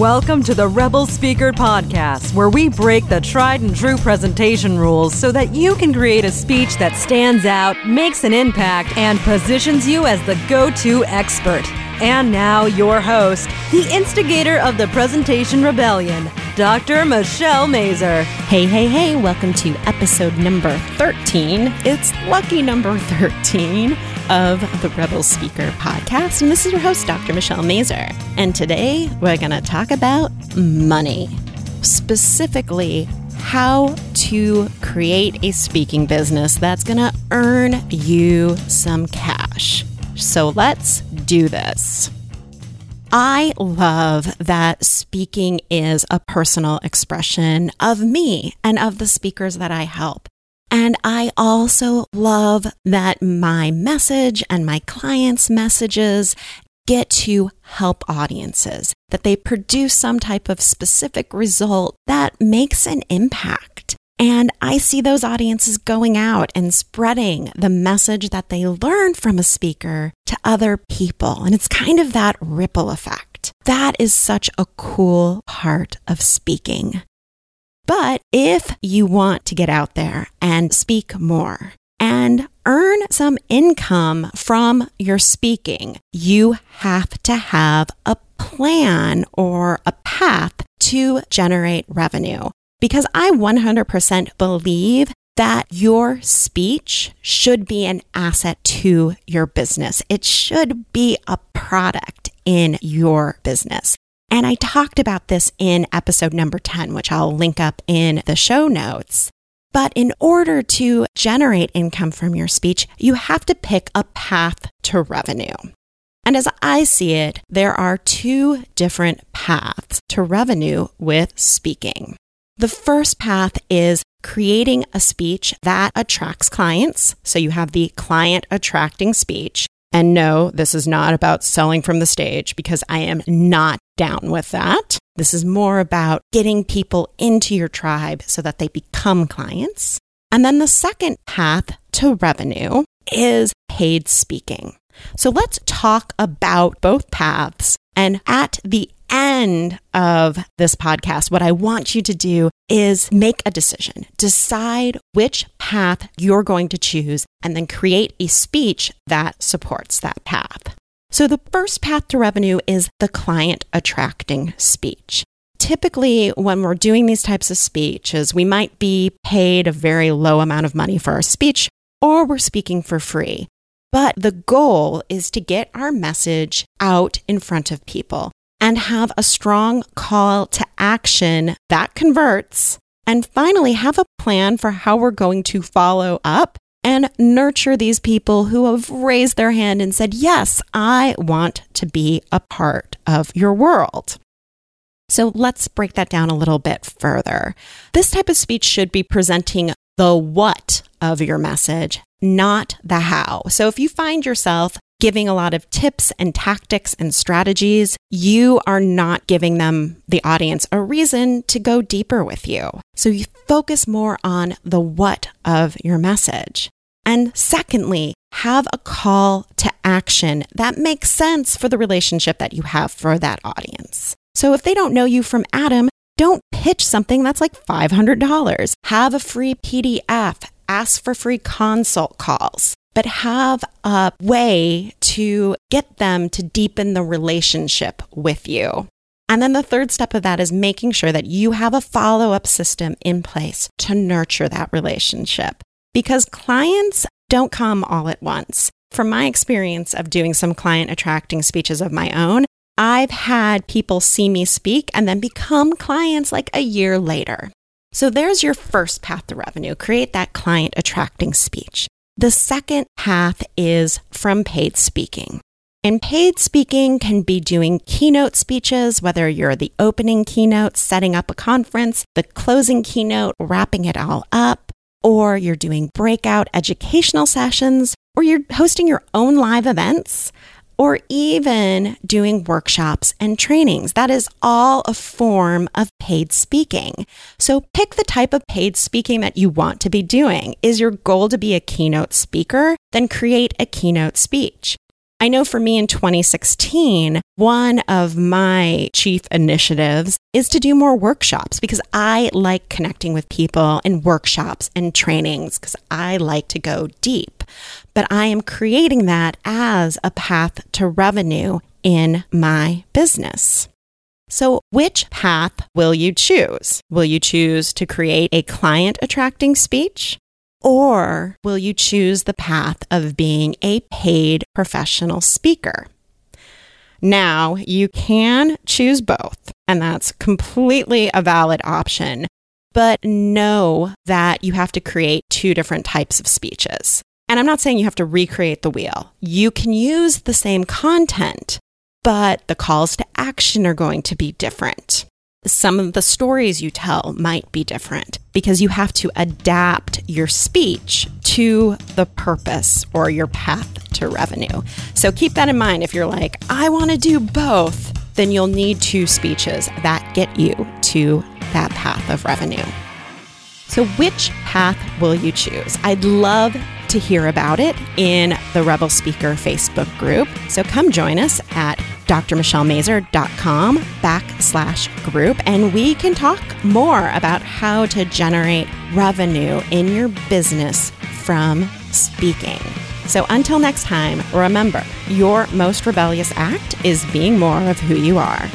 Welcome to the Rebel Speaker Podcast, where we break the tried and true presentation rules so that you can create a speech that stands out, makes an impact, and positions you as the go-to expert. And now your host, the instigator of the presentation rebellion, Dr. Michelle Mazur. Hey, hey, hey, welcome to episode number 13. It's lucky number 13 of the Rebel Speaker Podcast. And this is your host, Dr. Michelle Mazur. And today we're going to talk about money, specifically how to create a speaking business that's going to earn you some cash. So let's do this. I love that speaking is a personal expression of me and of the speakers that I help. And I also love that my message and my clients' messages get to help audiences, that they produce some type of specific result that makes an impact. And I see those audiences going out and spreading the message that they learned from a speaker to other people. And it's kind of that ripple effect. That is such a cool part of speaking. But if you want to get out there and speak more and earn some income from your speaking, you have to have a plan or a path to generate revenue. Because I 100% believe that your speech should be an asset to your business. It should be a product in your business. And I talked about this in episode number 10, which I'll link up in the show notes. But in order to generate income from your speech, you have to pick a path to revenue. And as I see it, there are two different paths to revenue with speaking. The first path is creating a speech that attracts clients. So you have the client attracting speech. And no, this is not about selling from the stage because I am not down with that. This is more about getting people into your tribe so that they become clients. And then the second path to revenue is paid speaking. So let's talk about both paths. And at the end of this podcast, what I want you to do is make a decision. Decide which path you're going to choose and then create a speech that supports that path. So the first path to revenue is the client attracting speech. Typically, when we're doing these types of speeches, we might be paid a very low amount of money for our speech, or we're speaking for free. But the goal is to get our message out in front of people and have a strong call to action that converts. And finally, have a plan for how we're going to follow up and nurture these people who have raised their hand and said, yes, I want to be a part of your world. So let's break that down a little bit further. This type of speech should be presenting the what of your message, not the how. So if you find yourself giving a lot of tips and tactics and strategies, you are not giving them, the audience, a reason to go deeper with you. So you focus more on the what of your message. And secondly, have a call to action that makes sense for the relationship that you have for that audience. So if they don't know you from Adam, don't pitch something that's like $500. Have a free PDF, ask for free consult calls, but have a way to get them to deepen the relationship with you. And then the third step of that is making sure that you have a follow-up system in place to nurture that relationship, because clients don't come all at once. From my experience of doing some client attracting speeches of my own, I've had people see me speak and then become clients like a year later. So there's your first path to revenue. Create that client attracting speech. The second path is from paid speaking. And paid speaking can be doing keynote speeches, whether you're the opening keynote, setting up a conference, the closing keynote, wrapping it all up, or you're doing breakout educational sessions, or you're hosting your own live events, or even doing workshops and trainings. That is all a form of paid speaking. So pick the type of paid speaking that you want to be doing. Is your goal to be a keynote speaker? Then create a keynote speech. I know for me in 2016, one of my chief initiatives is to do more workshops because I like connecting with people in workshops and trainings because I like to go deep. But I am creating that as a path to revenue in my business. So which path will you choose? Will you choose to create a client-attracting speech? Or will you choose the path of being a paid professional speaker? Now, you can choose both, and that's completely a valid option, but know that you have to create two different types of speeches. And I'm not saying you have to recreate the wheel. You can use the same content, but the calls to action are going to be different. Some of the stories you tell might be different because you have to adapt your speech to the purpose or your path to revenue. So keep that in mind. If you're like, I want to do both, then you'll need two speeches that get you to that path of revenue. So which path will you choose? I'd love to hear about it in the Rebel Speaker Facebook group. So come join us at drmichellemazur.com/group, and we can talk more about how to generate revenue in your business from speaking. So until next time, remember, your most rebellious act is being more of who you are.